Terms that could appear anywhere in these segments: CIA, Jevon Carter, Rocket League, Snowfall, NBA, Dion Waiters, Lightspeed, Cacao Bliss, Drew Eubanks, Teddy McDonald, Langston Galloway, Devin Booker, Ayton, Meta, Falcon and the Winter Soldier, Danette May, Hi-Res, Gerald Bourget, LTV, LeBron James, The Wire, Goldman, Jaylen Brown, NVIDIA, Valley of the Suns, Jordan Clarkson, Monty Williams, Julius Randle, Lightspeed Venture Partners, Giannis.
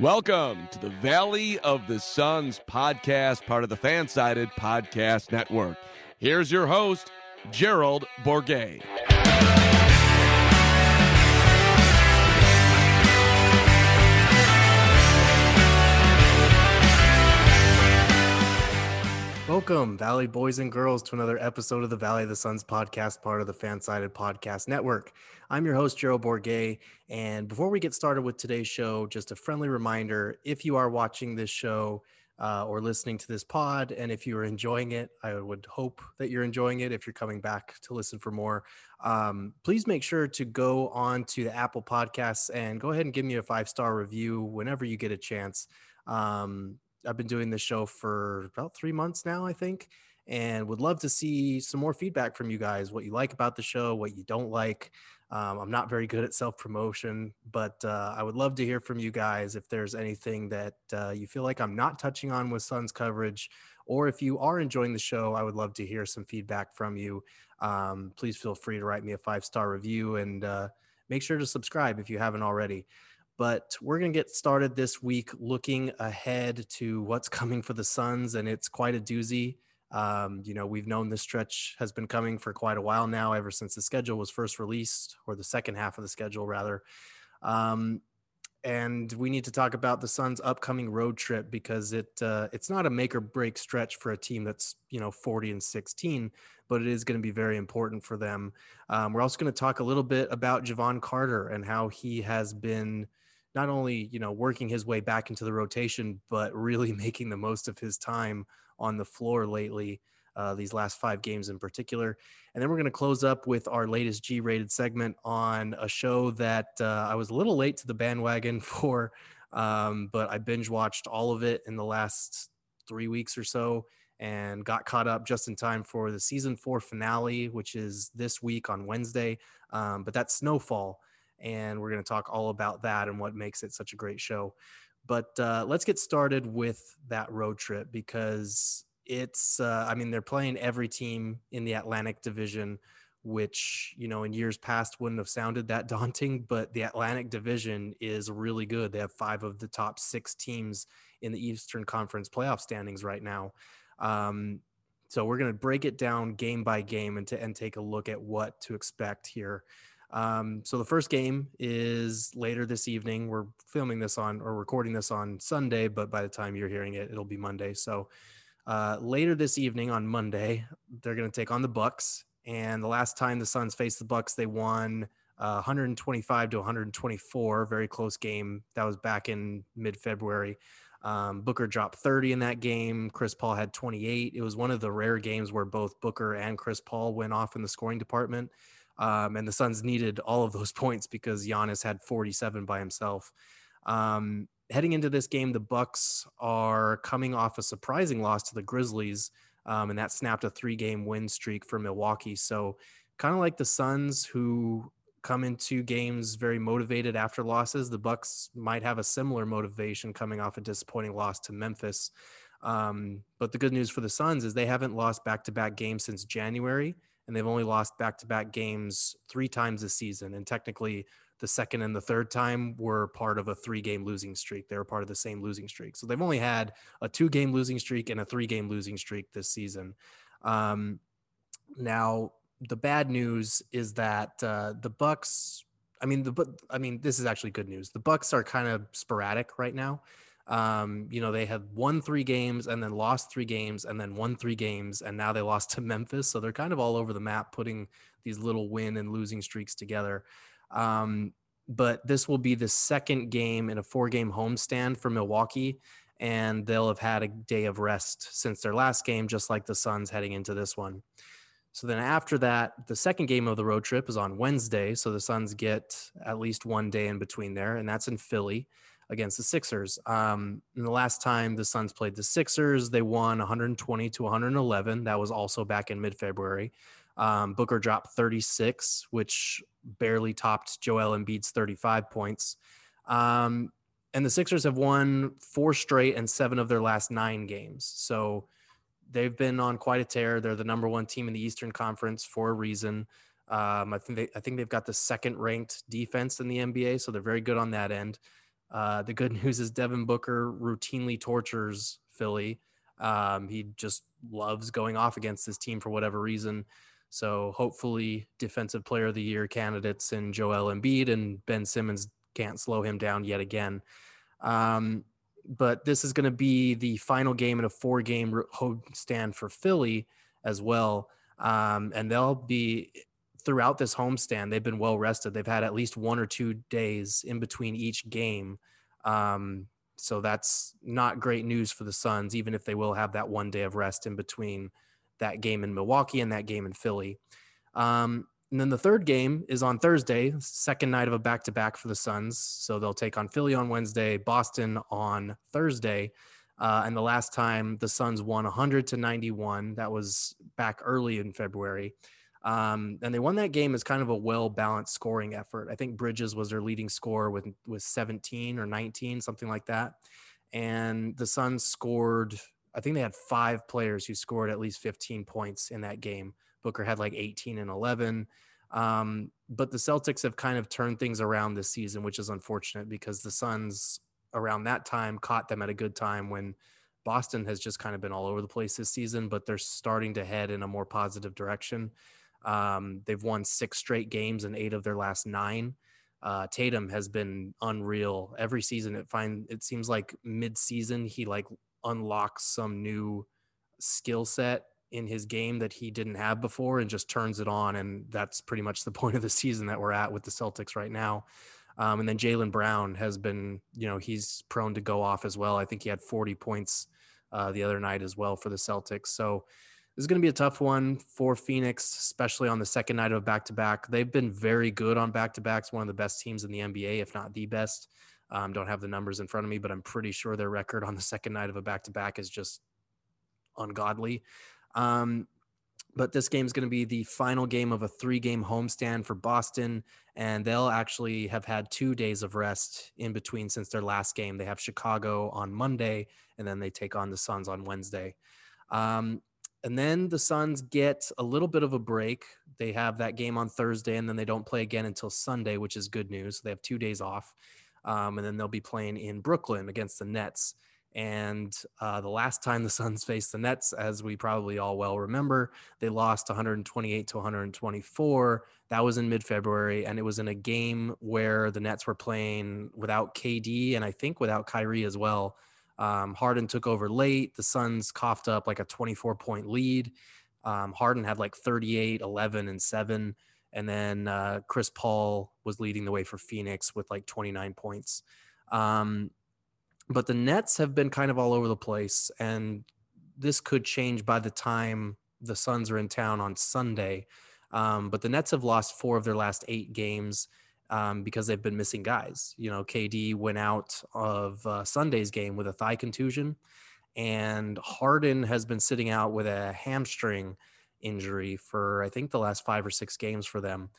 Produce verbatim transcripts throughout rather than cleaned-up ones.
Welcome to the Valley of the Suns podcast, part of the FanSided Podcast Network. Here's your host, Gerald Bourget. Welcome, Valley boys and girls, to another episode of the Valley of the Suns podcast, part of the FanSided Podcast Network. I'm your host, Gerald Bourget, and before we get started with today's show, just a friendly reminder, if you are watching this show uh, or listening to this pod, and if you are enjoying it, I would hope that you're enjoying it if you're coming back to listen for more. Um, please make sure to go on to the Apple Podcasts and go ahead and give me a five-star review whenever you get a chance. Um I've been doing this show for about three months now, I think, and would love to see some more feedback from you guys, what you like about the show, what you don't like. Um, I'm not very good at self-promotion, but uh, I would love to hear from you guys if there's anything that uh, you feel like I'm not touching on with Suns coverage, or if you are enjoying the show, I would love to hear some feedback from you. Um, please feel free to write me a five-star review and uh, make sure to subscribe if you haven't already. But we're going to get started this week looking ahead to what's coming for the Suns, and it's quite a doozy. Um, you know, we've known this stretch has been coming for quite a while now, ever since the schedule was first released, or the second half of the schedule, rather. Um, and we need to talk about the Suns' upcoming road trip, because it uh, it's not a make-or-break stretch for a team that's, you know, forty and sixteen, but it is going to be very important for them. Um, we're also going to talk a little bit about Jevon Carter and how he has been not only, you know, working his way back into the rotation, but really making the most of his time on the floor lately, uh, these last five games in particular. And then we're going to close up with our latest G-rated segment on a show that uh, I was a little late to the bandwagon for, um, but I binge watched all of it in the last three weeks or so and got caught up just in time for the season four finale, which is this week on Wednesday. Um, but that's Snowfall. And we're going to talk all about that and what makes it such a great show. But uh, let's get started with that road trip, because it's, uh, I mean, they're playing every team in the Atlantic Division, which, you know, in years past wouldn't have sounded that daunting, but the Atlantic Division is really good. They have five of the top six teams in the Eastern Conference playoff standings right now. Um, so we're going to break it down game by game and, to, and take a look at what to expect here. Um, so the first game is later this evening. We're filming this on or recording this on Sunday, but by the time you're hearing it, it'll be Monday. So, uh, later this evening on Monday, they're going to take on the Bucks. And the last time the Suns faced the Bucks, they won uh, one twenty-five to one twenty-four, very close game. That was back in mid-February. Um, Booker dropped thirty in that game. Chris Paul had twenty-eight. It was one of the rare games where both Booker and Chris Paul went off in the scoring department. Um, and the Suns needed all of those points because Giannis had forty-seven by himself. Um, heading into this game, the Bucks are coming off a surprising loss to the Grizzlies, um, and that snapped a three-game win streak for Milwaukee. So kind of like the Suns, who come into games very motivated after losses, the Bucks might have a similar motivation coming off a disappointing loss to Memphis. Um, but the good news for the Suns is they haven't lost back-to-back games since January, and they've only lost back-to-back games three times this season. And technically, the second and the third time were part of a three-game losing streak. They were part of the same losing streak. So they've only had a two-game losing streak and a three-game losing streak this season. Um, now, the bad news is that uh, the Bucks. I mean, the I mean, this is actually good news. The Bucks are kind of sporadic right now. Um, you know, they have won three games and then lost three games and then won three games, and now they lost to Memphis. So they're kind of all over the map, putting these little win and losing streaks together. Um, but this will be the second game in a four game homestand for Milwaukee, and they'll have had a day of rest since their last game, just like the Suns heading into this one. So then after that, the second game of the road trip is on Wednesday. So the Suns get at least one day in between there, and that's in Philly against the Sixers. Um, and the last time the Suns played the Sixers, they won one twenty to one eleven. That was also back in mid-February. Um, Booker dropped thirty-six, which barely topped Joel Embiid's thirty-five points. Um, and the Sixers have won four straight and seven of their last nine games. So they've been on quite a tear. They're the number one team in the Eastern Conference for a reason. Um, I think they, I think they've got the second ranked defense in the N B A. So they're very good on that end. Uh, the good news is Devin Booker routinely tortures Philly. Um, he just loves going off against this team for whatever reason. So hopefully Defensive Player of the Year candidates in Joel Embiid and Ben Simmons can't slow him down yet again. Um, but this is going to be the final game in a four-game homestand for Philly as well. Um, and they'll be throughout this homestand. They've been well rested. They've had at least one or two days in between each game. Um, so that's not great news for the Suns, even if they will have that one day of rest in between that game in Milwaukee and that game in Philly. Um, and then the third game is on Thursday, second night of a back-to-back for the Suns. So they'll take on Philly on Wednesday, Boston on Thursday. Uh, and the last time the Suns won one hundred to ninety-one, that was back early in February. Um, and they won that game as kind of a well-balanced scoring effort. I think Bridges was their leading scorer with, with seventeen or nineteen, something like that. And the Suns scored, I think they had five players who scored at least fifteen points in that game. Booker had like eighteen and eleven. Um, but the Celtics have kind of turned things around this season, which is unfortunate because the Suns around that time caught them at a good time when Boston has just kind of been all over the place this season, but they're starting to head in a more positive direction. Um, they've won six straight games and eight of their last nine. Uh, Tatum has been unreal every season. It find it seems like mid-season he like unlocks some new skill set in his game that he didn't have before and just turns it on. And that's pretty much the point of the season that we're at with the Celtics right now. Um, and then Jaylen Brown has been, you know, he's prone to go off as well. I think he had forty points uh, the other night as well for the Celtics. So this is going to be a tough one for Phoenix, especially on the second night of a back-to-back. They've been very good on back-to-backs, one of the best teams in the N B A, if not the best. Um, don't have the numbers in front of me, but I'm pretty sure their record on the second night of a back-to-back is just ungodly. Um, but this game is going to be the final game of a three-game homestand for Boston, and they'll actually have had two days of rest in between since their last game. They have Chicago on Monday, and then they take on the Suns on Wednesday. Um, and then the Suns get a little bit of a break. They have that game on Thursday, and then they don't play again until Sunday, which is good news. They have two days off. Um, and then they'll be playing in Brooklyn against the Nets. And uh, the last time the Suns faced the Nets, as we probably all well remember, they lost one twenty-eight to one twenty-four. That was in mid-February, and it was in a game where the Nets were playing without K D and I think without Kyrie as well. Um, Harden took over late. The Suns coughed up like a twenty-four-point lead. Um, Harden had like thirty-eight, eleven, and seven. And then uh, Chris Paul was leading the way for Phoenix with like twenty-nine points. Um, but the Nets have been kind of all over the place, and this could change by the time the Suns are in town on Sunday. Um, but the Nets have lost four of their last eight games um, because they've been missing guys. You know, K D went out of uh, Sunday's game with a thigh contusion, and Harden has been sitting out with a hamstring injury for I think the last five or six games for them.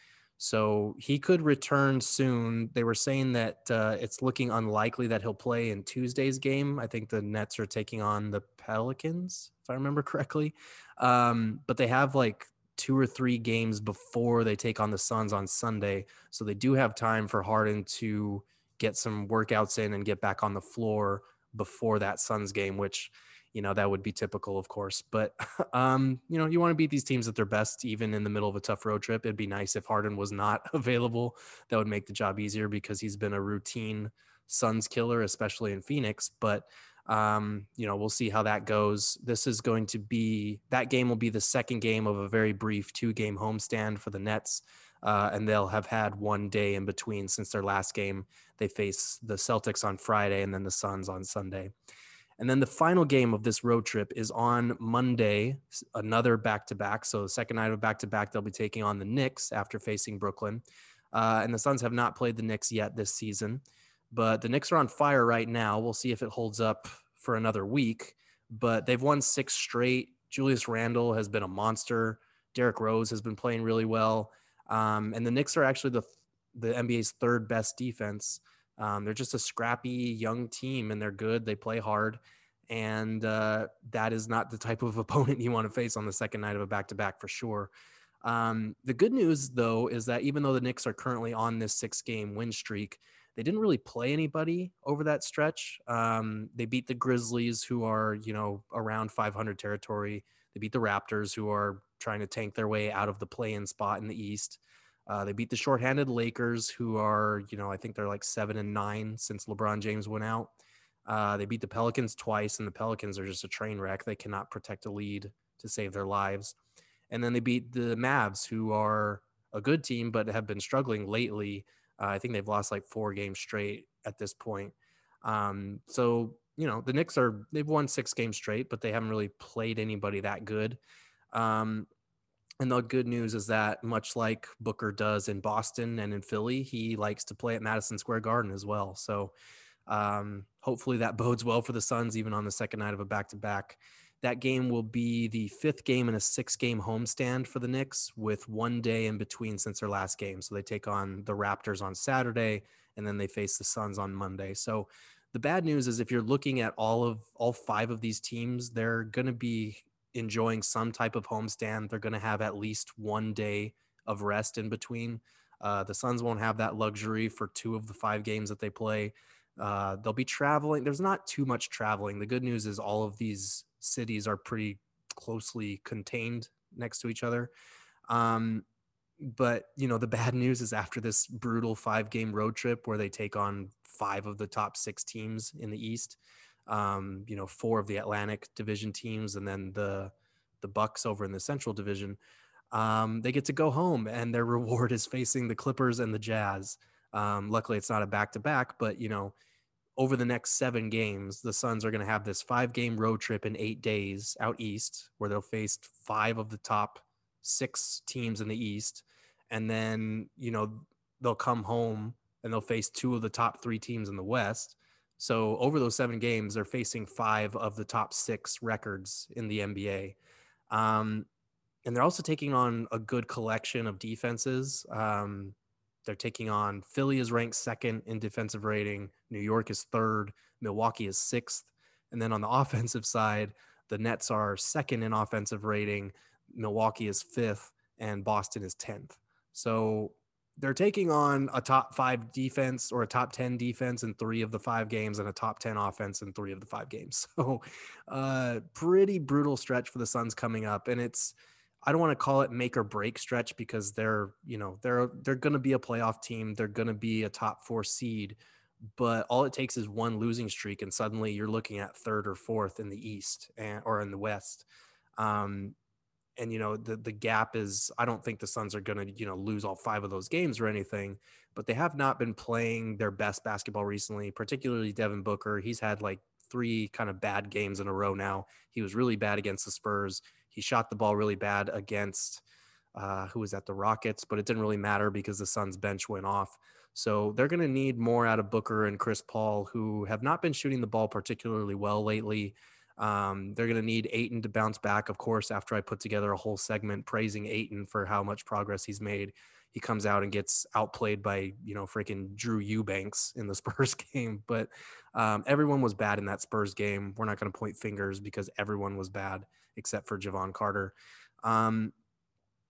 So he could return soon. They were saying that uh, it's looking unlikely that he'll play in Tuesday's game. I think the Nets are taking on the Pelicans, if I remember correctly. Um, but they have like two or three games before they take on the Suns on Sunday. So they do have time for Harden to get some workouts in and get back on the floor before that Suns game, which, you know, that would be typical, of course. But, um, you know, you want to beat these teams at their best, even in the middle of a tough road trip. It'd be nice if Harden was not available. That would make the job easier because he's been a routine Suns killer, especially in Phoenix. But, um, you know, we'll see how that goes. This is going to be – that game will be the second game of a very brief two-game homestand for the Nets, uh, and they'll have had one day in between since their last game. They face the Celtics on Friday and then the Suns on Sunday. And then the final game of this road trip is on Monday, another back-to-back. So the second night of back-to-back, they'll be taking on the Knicks after facing Brooklyn. Uh, and the Suns have not played the Knicks yet this season. But the Knicks are on fire right now. We'll see if it holds up for another week. But they've won six straight. Julius Randle has been a monster. Derrick Rose has been playing really well. Um, and the Knicks are actually the, the N B A's third-best defense. Um, they're just a scrappy young team, and they're good. They play hard, and uh, that is not the type of opponent you want to face on the second night of a back-to-back for sure. Um, the good news, though, is that even though the Knicks are currently on this six-game win streak, They didn't really play anybody over that stretch. Um, they beat the Grizzlies, who are, you know, around five hundred territory. They beat the Raptors, who are trying to tank their way out of the play-in spot in the East. Uh, they beat the shorthanded Lakers, who are, you know, I think they're like seven and nine since LeBron James went out. Uh, they beat the Pelicans twice, and the Pelicans are just a train wreck. They cannot protect a lead to save their lives. And then they beat the Mavs, who are a good team but have been struggling lately. Uh, I think they've lost like four games straight at this point. Um, so, you know, the Knicks are, they've won six games straight, but they haven't really played anybody that good. Um, And the good news is that, much like Booker does in Boston and in Philly, he likes to play at Madison Square Garden as well. So um, hopefully that bodes well for the Suns, even on the second night of a back-to-back. That game will be the fifth game in a six-game homestand for the Knicks, with one day in between since their last game. So they take on the Raptors on Saturday, and then they face the Suns on Monday. So the bad news is, if you're looking at all of all five of these teams, they're going to be enjoying some type of homestand. They're going to have at least one day of rest in between. Uh, the Suns won't have that luxury for two of the five games that they play. Uh, they'll be traveling. There's not too much traveling. The good news is all of these cities are pretty closely contained next to each other. Um, but, you know, the bad news is, after this brutal five-game road trip where they take on five of the top six teams in the East, Um, you know, four of the Atlantic Division teams, and then the the Bucks over in the Central Division, um, they get to go home, and their reward is facing the Clippers and the Jazz. Um, luckily, it's not a back-to-back, but, you know, over the next seven games, the Suns are going to have this five-game road trip in eight days out East, where they'll face five of the top six teams in the East, and then, you know, they'll come home and they'll face two of the top three teams in the West. So over those seven games, they're facing five of the top six records in the N B A. Um, and they're also taking on a good collection of defenses. Um, they're taking on Philly is ranked second in defensive rating. New York is third. Milwaukee is sixth. And then on the offensive side, the Nets are second in offensive rating. Milwaukee is fifth, and Boston is tenth. So they're taking on a top five defense, or a top ten defense, in three of the five games, and a top ten offense in three of the five games. So uh pretty brutal stretch for the Suns coming up. And it's, I don't want to call it make or break stretch, because they're, you know, they're, they're going to be a playoff team. They're going to be a top four seed, but all it takes is one losing streak, and suddenly you're looking at third or fourth in the East, and, or in the West. Um, And, you know, the, the gap is, I don't think the Suns are going to, you know, lose all five of those games or anything, but they have not been playing their best basketball recently, particularly Devin Booker. He's had like three kind of bad games in a row now. He was really bad against the Spurs. He shot the ball really bad against, uh, who was at the Rockets, but it didn't really matter because the Suns bench went off. So they're going to need more out of Booker and Chris Paul, who have not been shooting the ball particularly well lately. Um, they're going to need Ayton to bounce back, of course. After I put together a whole segment praising Ayton for how much progress he's made, he comes out and gets outplayed by, you know, freaking Drew Eubanks in the Spurs game. But um, everyone was bad in that Spurs game. We're not going to point fingers because everyone was bad except for Jevon Carter. Um,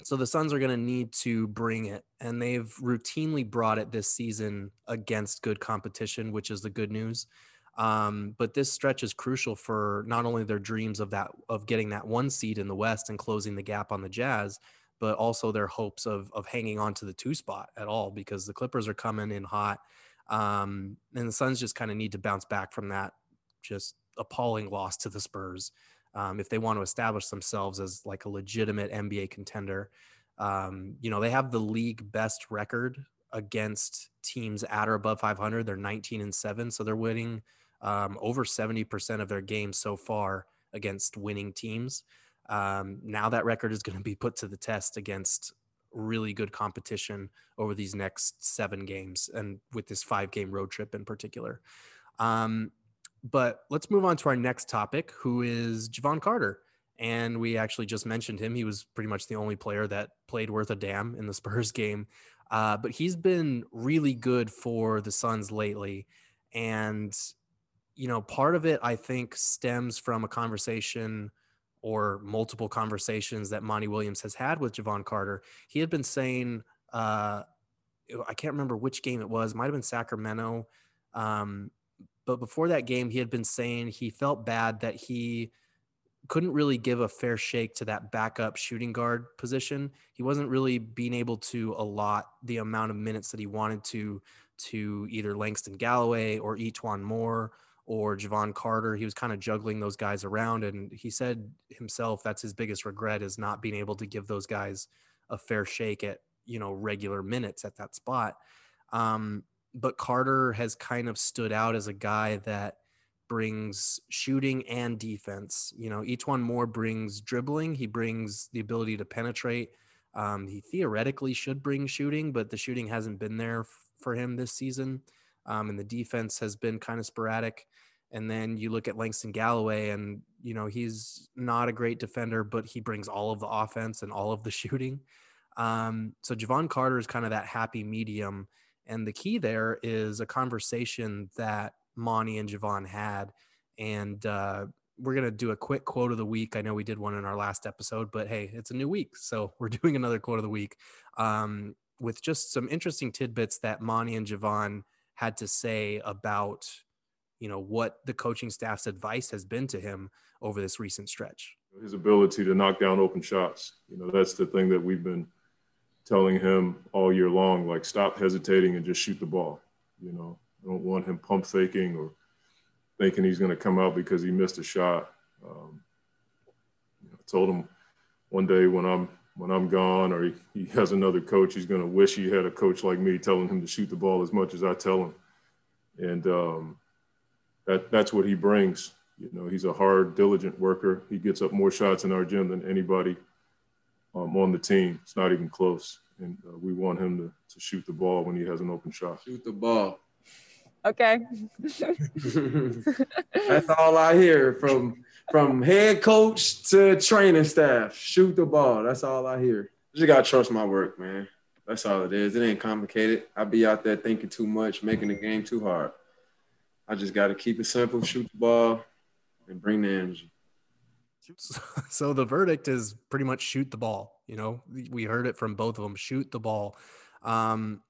so the Suns are going to need to bring it, and they've routinely brought it this season against good competition, which is the good news. Um, but this stretch is crucial for not only their dreams of that, of getting that one seed in the West and closing the gap on the Jazz, but also their hopes of, of hanging on to the two spot at all, because the Clippers are coming in hot. Um, and the Suns just kind of need to bounce back from that just appalling loss to the Spurs. Um, if they want to establish themselves as like a legitimate N B A contender. Um, you know, they have the league best record against teams at or above five hundred. They're nineteen and seven. So they're winning, Um, over seventy percent of their games so far against winning teams. Um, now that record is going to be put to the test against really good competition over these next seven games, and with this five-game road trip in particular. Um, but let's move on to our next topic, who is Jevon Carter. And we actually just mentioned him. He was pretty much the only player that played worth a damn in the Spurs game. Uh, but he's been really good for the Suns lately. And you know, part of it, I think, stems from a conversation or multiple conversations that Monty Williams has had with Jevon Carter. He had been saying, uh, I can't remember which game it was. Might have been Sacramento. Um, but before that game, he had been saying he felt bad that he couldn't really give a fair shake to that backup shooting guard position. He wasn't really being able to allot the amount of minutes that he wanted to to either Langston Galloway or Etuan Moore or Jevon Carter. He was kind of juggling those guys around, and he said himself that's his biggest regret, is not being able to give those guys a fair shake at, you know, regular minutes at that spot. Um, but Carter has kind of stood out as a guy that brings shooting and defense. You know, Etuan Moore brings dribbling. He brings the ability to penetrate. Um, he theoretically should bring shooting, but the shooting hasn't been there f- for him this season. Um, and the defense has been kind of sporadic. And then you look at Langston Galloway, and, you know, he's not a great defender, but he brings all of the offense and all of the shooting. Um, so Jevon Carter is kind of that happy medium. And the key there is a conversation that Monty and Jevon had, and uh, we're going to do a quick quote of the week. I know we did one in our last episode, but hey, it's a new week, so we're doing another quote of the week um, with just some interesting tidbits that Monty and Jevon had to say about, you know, what the coaching staff's advice has been to him over this recent stretch. His ability to knock down open shots. You know, that's the thing that we've been telling him all year long, like stop hesitating and just shoot the ball, you know. I don't want him pump faking or thinking he's going to come out because he missed a shot. Um, you know, I told him one day when I'm when I'm gone or he, he has another coach, he's going to wish he had a coach like me telling him to shoot the ball as much as I tell him. And um, that that's what he brings. You know, he's a hard, diligent worker. He gets up more shots in our gym than anybody um, on the team. It's not even close. And uh, we want him to, to shoot the ball when he has an open shot. Shoot the ball. Okay. That's all I hear from from head coach to training staff. Shoot the ball. That's all I hear. You just got to trust my work, man. That's all it is. It ain't complicated. I be out there thinking too much, making the game too hard. I just got to keep it simple, shoot the ball, and bring the energy. So, so the verdict is pretty much shoot the ball. You know, we heard it from both of them. Shoot the ball. Um,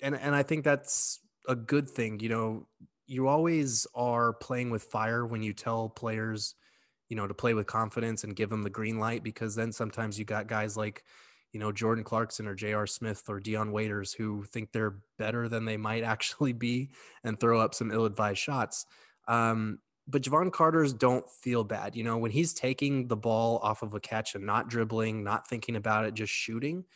and and I think that's a good thing. You know, you always are playing with fire when you tell players, you know, to play with confidence and give them the green light, because then sometimes you got guys like, you know, Jordan Clarkson or J R Smith or Dion Waiters who think they're better than they might actually be and throw up some ill-advised shots. Um, but Jevon Carter's don't feel bad. You know, when he's taking the ball off of a catch and not dribbling, not thinking about it, just shooting,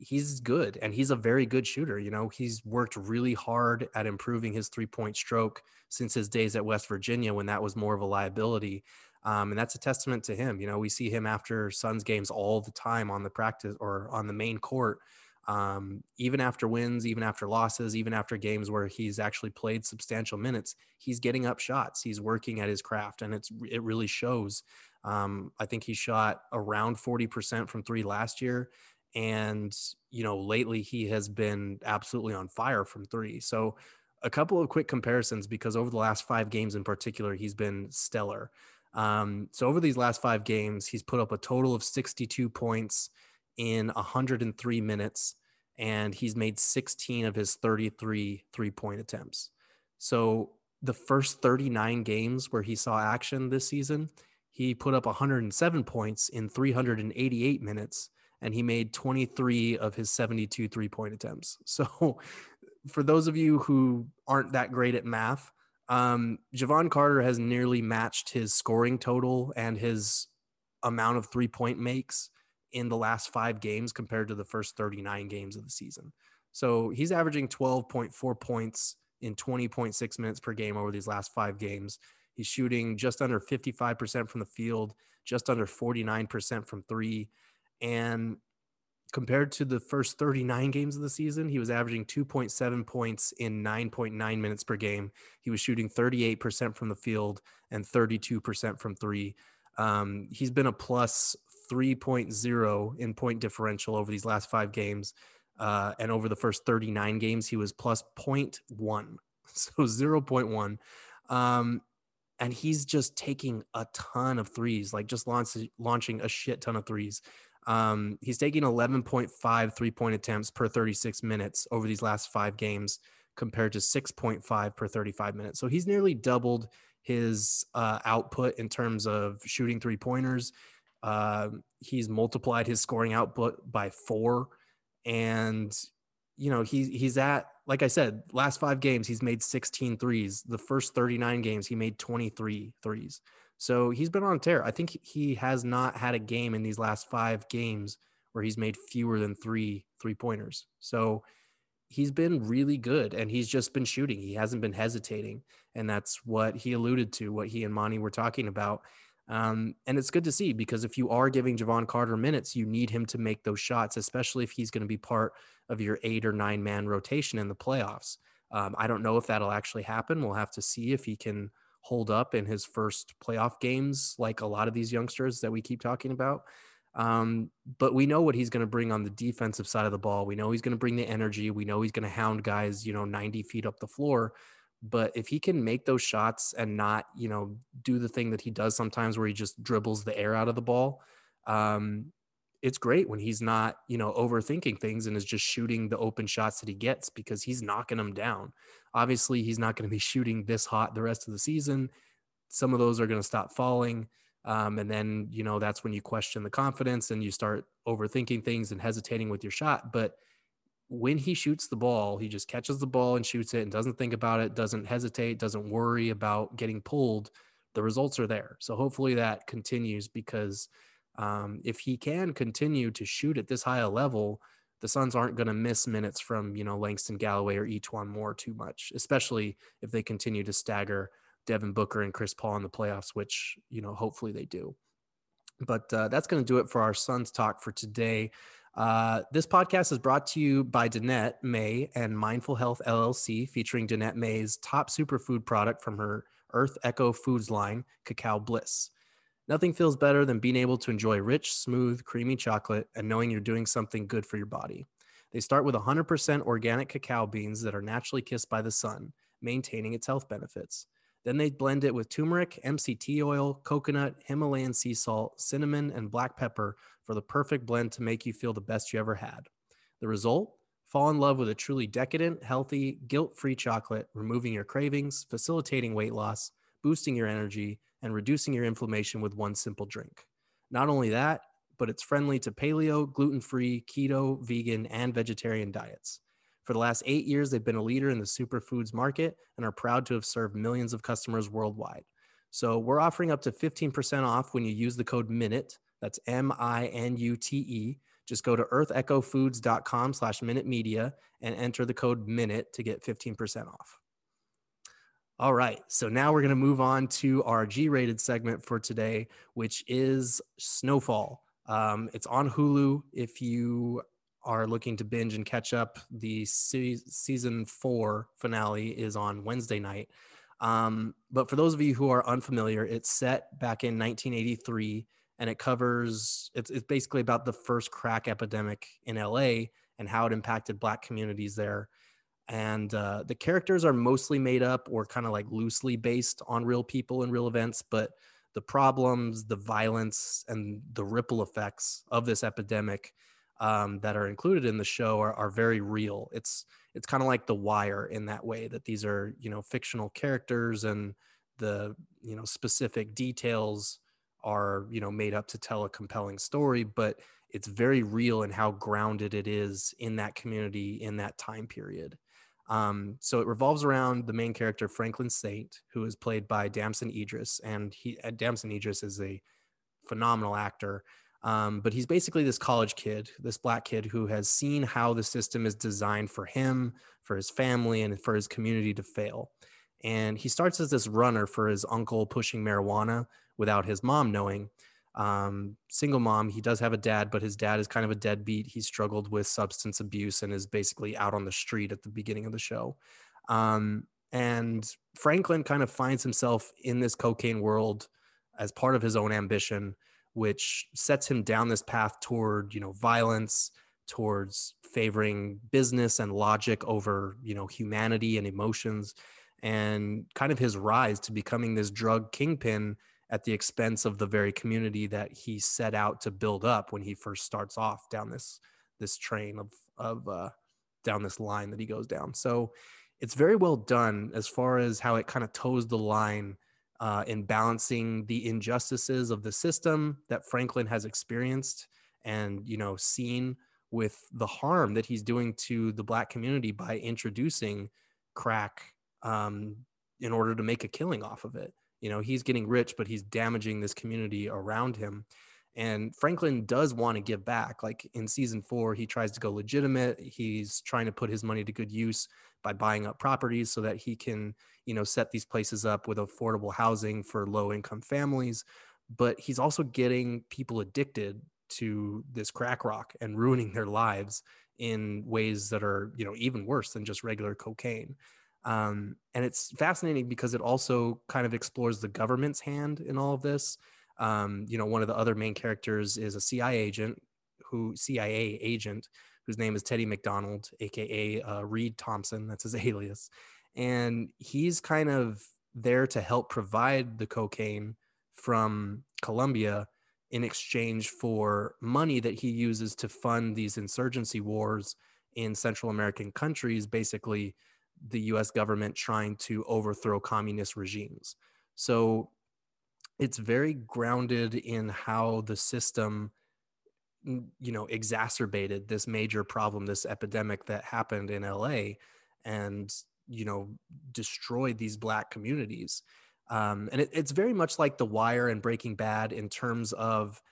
he's good, and he's a very good shooter. You know, he's worked really hard at improving his three-point stroke since his days at West Virginia when that was more of a liability. Um, and that's a testament to him. You know, we see him after Suns games all the time on the practice or on the main court, um, even after wins, even after losses, even after games where he's actually played substantial minutes, he's getting up shots. He's working at his craft, and it's it really shows. Um, I think he shot around forty percent from three last year. And, you know, lately he has been absolutely on fire from three. So a couple of quick comparisons, because over the last five games in particular, he's been stellar. Um, so over these last five games, he's put up a total of sixty-two points in one hundred three minutes, and he's made sixteen of his thirty-three three-point attempts. So the first thirty-nine games where he saw action this season, he put up one hundred seven points in three hundred eighty-eight minutes, and he made twenty-three of his seventy-two three-point attempts. So for those of you who aren't that great at math, um, Jevon Carter has nearly matched his scoring total and his amount of three-point makes in the last five games compared to the first thirty-nine games of the season. So he's averaging twelve point four points in twenty point six minutes per game over these last five games. He's shooting just under fifty-five percent from the field, just under forty-nine percent from three. And compared to the first thirty-nine games of the season, he was averaging two point seven points in nine point nine minutes per game. He was shooting thirty-eight percent from the field and thirty-two percent from three. Um, he's been a plus three point oh in point differential over these last five games. Uh, and over the first thirty-nine games, he was plus zero point one. So zero point one. Um, and he's just taking a ton of threes, like just launch, launching a shit ton of threes. Um, he's taking eleven point five three-point attempts per thirty-six minutes over these last five games compared to six point five per thirty-five minutes. So he's nearly doubled his uh, output in terms of shooting three-pointers. Uh, he's multiplied his scoring output by four. And, you know, he, he's at, like I said, last five games, he's made sixteen threes. The first thirty-nine games, he made twenty-three threes. So he's been on a tear. I think he has not had a game in these last five games where he's made fewer than three three-pointers. So he's been really good, and he's just been shooting. He hasn't been hesitating, and that's what he alluded to, what he and Monty were talking about. Um, and it's good to see, because if you are giving Jevon Carter minutes, you need him to make those shots, especially if he's going to be part of your eight or nine man rotation in the playoffs. Um, I don't know if that'll actually happen. We'll have to see if he can hold up in his first playoff games, like a lot of these youngsters that we keep talking about. Um, but we know what he's going to bring on the defensive side of the ball. We know he's going to bring the energy. We know he's going to hound guys, you know, ninety feet up the floor. But if he can make those shots and not, you know, do the thing that he does sometimes where he just dribbles the air out of the ball, um, it's great when he's not, you know, overthinking things and is just shooting the open shots that he gets, because he's knocking them down. Obviously, he's not going to be shooting this hot the rest of the season. Some of those are going to stop falling. Um, and then, you know, that's when you question the confidence and you start overthinking things and hesitating with your shot. But when he shoots the ball, he just catches the ball and shoots it and doesn't think about it, doesn't hesitate, doesn't worry about getting pulled. The results are there. So hopefully that continues, because um, if he can continue to shoot at this high a level, the Suns aren't going to miss minutes from, you know, Langston Galloway or Etuan Moore too much, especially if they continue to stagger Devin Booker and Chris Paul in the playoffs, which, you know, hopefully they do. But uh, that's going to do it for our Suns talk for today. Uh, this podcast is brought to you by Danette May and Mindful Health L L C, featuring Danette May's top superfood product from her Earth Echo Foods line, Cacao Bliss. Nothing feels better than being able to enjoy rich, smooth, creamy chocolate and knowing you're doing something good for your body. They start with one hundred percent organic cacao beans that are naturally kissed by the sun, maintaining its health benefits. Then they blend it with turmeric, M C T oil, coconut, Himalayan sea salt, cinnamon, and black pepper for the perfect blend to make you feel the best you ever had. The result? Fall in love with a truly decadent, healthy, guilt-free chocolate, removing your cravings, facilitating weight loss, boosting your energy, and reducing your inflammation with one simple drink. Not only that, but it's friendly to paleo, gluten-free, keto, vegan, and vegetarian diets. For the last eight years, they've been a leader in the superfoods market and are proud to have served millions of customers worldwide. So we're offering up to fifteen percent off when you use the code MINUTE. That's M I N U T E. Just go to earthechofoods.com slash minute media and enter the code MINUTE to get fifteen percent off. All right, so now we're going to move on to our G-rated segment for today, which is Snowfall. Um, it's on Hulu if you are looking to binge and catch up. The se- season four finale is on Wednesday night. Um, but for those of you who are unfamiliar, it's set back in nineteen eighty-three, and it covers, it's, it's basically about the first crack epidemic in L A and how it impacted Black communities there. And uh, the characters are mostly made up or kind of like loosely based on real people and real events, but the problems, the violence, and the ripple effects of this epidemic Um, that are included in the show are, are very real. It's it's kind of like The Wire in that way, that these are, you know, fictional characters, and the, you know, specific details are, you know, made up to tell a compelling story, but it's very real in how grounded it is in that community, in that time period. Um, so it revolves around the main character, Franklin Saint, who is played by Damson Idris, and he uh, Damson Idris is a phenomenal actor. Um, but he's basically this college kid, this Black kid who has seen how the system is designed for him, for his family, and for his community to fail. And he starts as this runner for his uncle pushing marijuana without his mom knowing. Um, single mom, he does have a dad, but his dad is kind of a deadbeat. He struggled with substance abuse and is basically out on the street at the beginning of the show. Um, and Franklin kind of finds himself in this cocaine world as part of his own ambition, which sets him down this path toward, you know, violence, towards favoring business and logic over, you know, humanity and emotions, and kind of his rise to becoming this drug kingpin at the expense of the very community that he set out to build up when he first starts off down this this train of of uh, down this line that he goes down. So it's very well done as far as how it kind of toes the line uh, in balancing the injustices of the system that Franklin has experienced and, you know, seen with the harm that he's doing to the Black community by introducing crack um, in order to make a killing off of it. You know, he's getting rich, but he's damaging this community around him. And Franklin does want to give back. Like in season four, he tries to go legitimate. He's trying to put his money to good use by buying up properties so that he can, you know, set these places up with affordable housing for low income families. But he's also getting people addicted to this crack rock and ruining their lives in ways that are, you know, even worse than just regular cocaine. Um, and it's fascinating because it also kind of explores the government's hand in all of this. Um, you know, one of the other main characters is a C I A agent who C I A agent whose name is Teddy McDonald, aka uh, Reed Thompson. That's his alias, and he's kind of there to help provide the cocaine from Colombia in exchange for money that he uses to fund these insurgency wars in Central American countries. Basically, the U S government trying to overthrow communist regimes. So it's very grounded in how the system, you know, exacerbated this major problem, this epidemic that happened in L A and, you know, destroyed these Black communities. Um, and it, it's very much like The Wire and Breaking Bad in terms of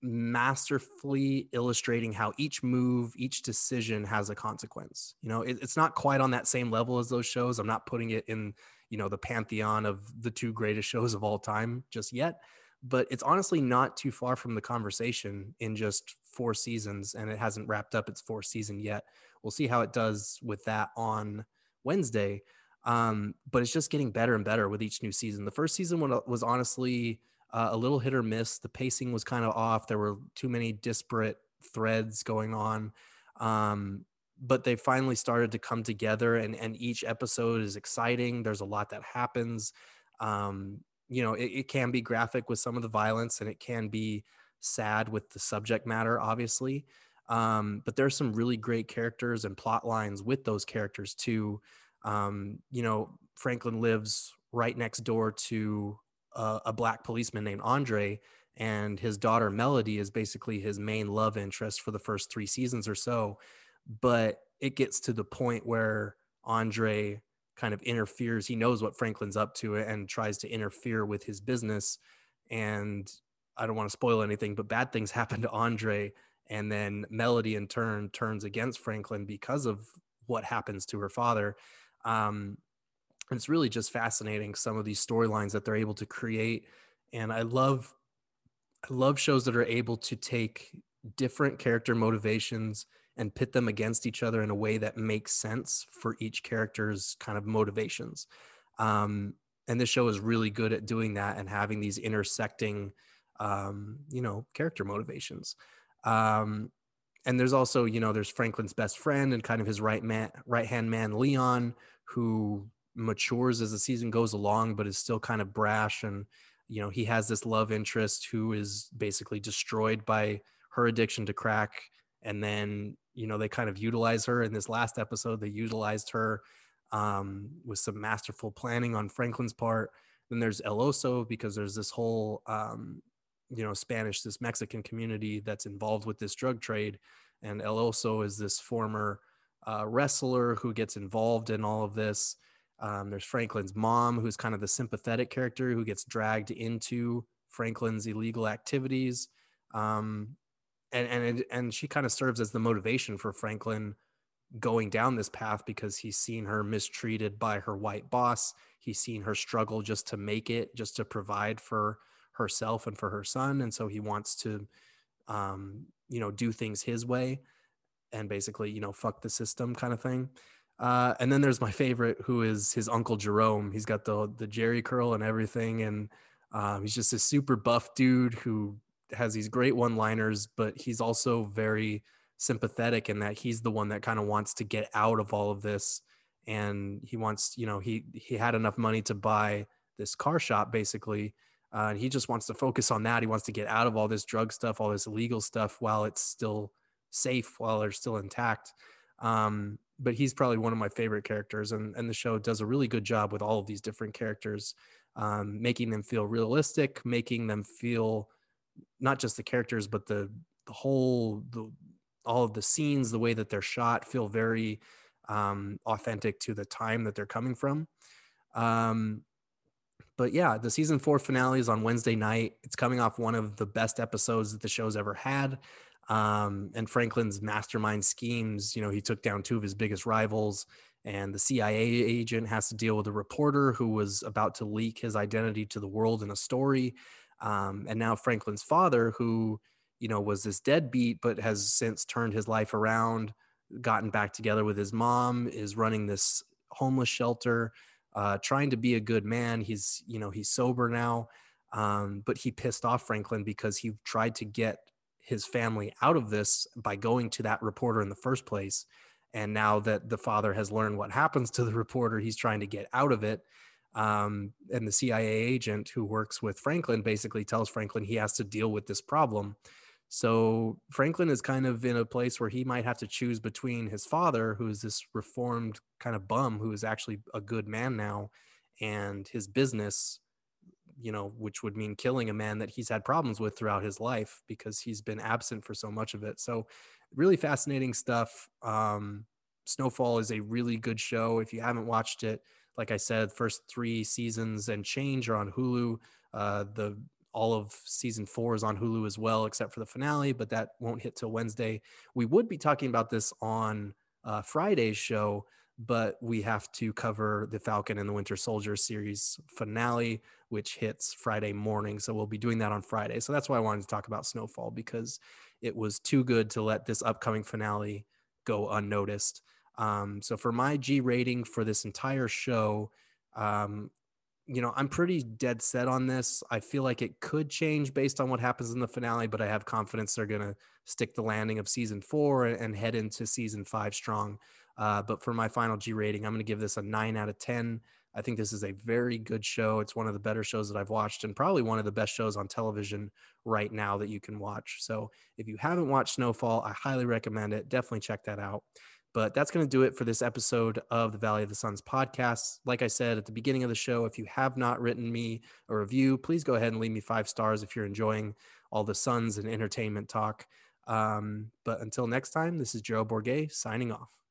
masterfully illustrating how each move, each decision has a consequence. You know, it, it's not quite on that same level as those shows. I'm not putting it in, you know, the pantheon of the two greatest shows of all time just yet, but it's honestly not too far from the conversation in just four seasons, and it hasn't wrapped up its fourth season yet. We'll see how it does with that on Wednesday, um, but it's just getting better and better with each new season. The first season was honestly uh, a little hit or miss. The pacing was kind of off. There were too many disparate threads going on, um, but they finally started to come together, and, and each episode is exciting. There's a lot that happens. Um, you know, it, it can be graphic with some of the violence, and it can be sad with the subject matter, obviously. Um, but there's some really great characters and plot lines with those characters too. Um, you know, Franklin lives right next door to a, a Black policeman named Andre, and his daughter Melody is basically his main love interest for the first three seasons or so. But it gets to the point where Andre kind of interferes. He knows what Franklin's up to and tries to interfere with his business. And I don't want to spoil anything, but bad things happen to Andre. And then Melody in turn turns against Franklin because of what happens to her father. Um, and it's really just fascinating, some of these storylines that they're able to create. And I love, I love shows that are able to take different character motivations and pit them against each other in a way that makes sense for each character's kind of motivations. Um, and this show is really good at doing that and having these intersecting, um, you know, character motivations. Um, and there's also, you know, there's Franklin's best friend and kind of his right man, right-hand man, Leon, who matures as the season goes along, but is still kind of brash. And, you know, he has this love interest who is basically destroyed by her addiction to crack. And then, you know, they kind of utilize her in this last episode. They utilized her um, with some masterful planning on Franklin's part. Then there's El Oso, because there's this whole, um, you know, Spanish, this Mexican community that's involved with this drug trade. And El Oso is this former uh, wrestler who gets involved in all of this. Um, there's Franklin's mom, who's kind of the sympathetic character who gets dragged into Franklin's illegal activities. Um, And and and she kind of serves as the motivation for Franklin going down this path, because he's seen her mistreated by her white boss. He's seen her struggle just to make it, just to provide for herself and for her son. And so he wants to, um, you know, do things his way and basically, you know, fuck the system kind of thing. Uh, and then there's my favorite, who is his uncle Jerome. He's got the the Jerry curl and everything. And um, he's just a super buff dude who has these great one-liners, but he's also very sympathetic in that he's the one that kind of wants to get out of all of this. And he wants, you know, he, he had enough money to buy this car shop basically, Uh, and he just wants to focus on that. He wants to get out of all this drug stuff, all this illegal stuff while it's still safe, while they're still intact. Um, but he's probably one of my favorite characters. And, and the show does a really good job with all of these different characters, um, making them feel realistic, making them feel not just the characters, but the, the whole, the, all of the scenes, the way that they're shot feel very um, authentic to the time that they're coming from. Um, but yeah, the season four finale is on Wednesday night. It's coming off one of the best episodes that the show's ever had. Um, and Franklin's mastermind schemes, you know, he took down two of his biggest rivals, and the C I A agent has to deal with a reporter who was about to leak his identity to the world in a story. Um, and now Franklin's father, who, you know, was this deadbeat, but has since turned his life around, gotten back together with his mom, is running this homeless shelter, uh, trying to be a good man. He's, you know, he's sober now. Um, but he pissed off Franklin because he tried to get his family out of this by going to that reporter in the first place. And now that the father has learned what happens to the reporter, he's trying to get out of it. Um, and the C I A agent who works with Franklin basically tells Franklin he has to deal with this problem. So Franklin is kind of in a place where he might have to choose between his father, who is this reformed kind of bum who is actually a good man now, and his business, you know, which would mean killing a man that he's had problems with throughout his life because he's been absent for so much of it. So really fascinating stuff. Um, Snowfall is a really good show. If you haven't watched it, like I said, first three seasons and change are on Hulu. Uh, the all of season four is on Hulu as well, except for the finale, but that won't hit till Wednesday. We would be talking about this on uh, Friday's show, but we have to cover the Falcon and the Winter Soldier series finale, which hits Friday morning. So we'll be doing that on Friday. So that's why I wanted to talk about Snowfall, because it was too good to let this upcoming finale go unnoticed. Um, so for my G rating for this entire show, um, you know, I'm pretty dead set on this. I feel like it could change based on what happens in the finale, but I have confidence they're going to stick the landing of season four and head into season five strong. Uh, but for my final G rating, I'm going to give this a nine out of ten. I think this is a very good show. It's one of the better shows that I've watched, and probably one of the best shows on television right now that you can watch. So if you haven't watched Snowfall, I highly recommend it. Definitely check that out. But that's going to do it for this episode of the Valley of the Suns podcast. Like I said at the beginning of the show, if you have not written me a review, please go ahead and leave me five stars if you're enjoying all the Suns and entertainment talk. Um, but until next time, this is Gerald Bourget signing off.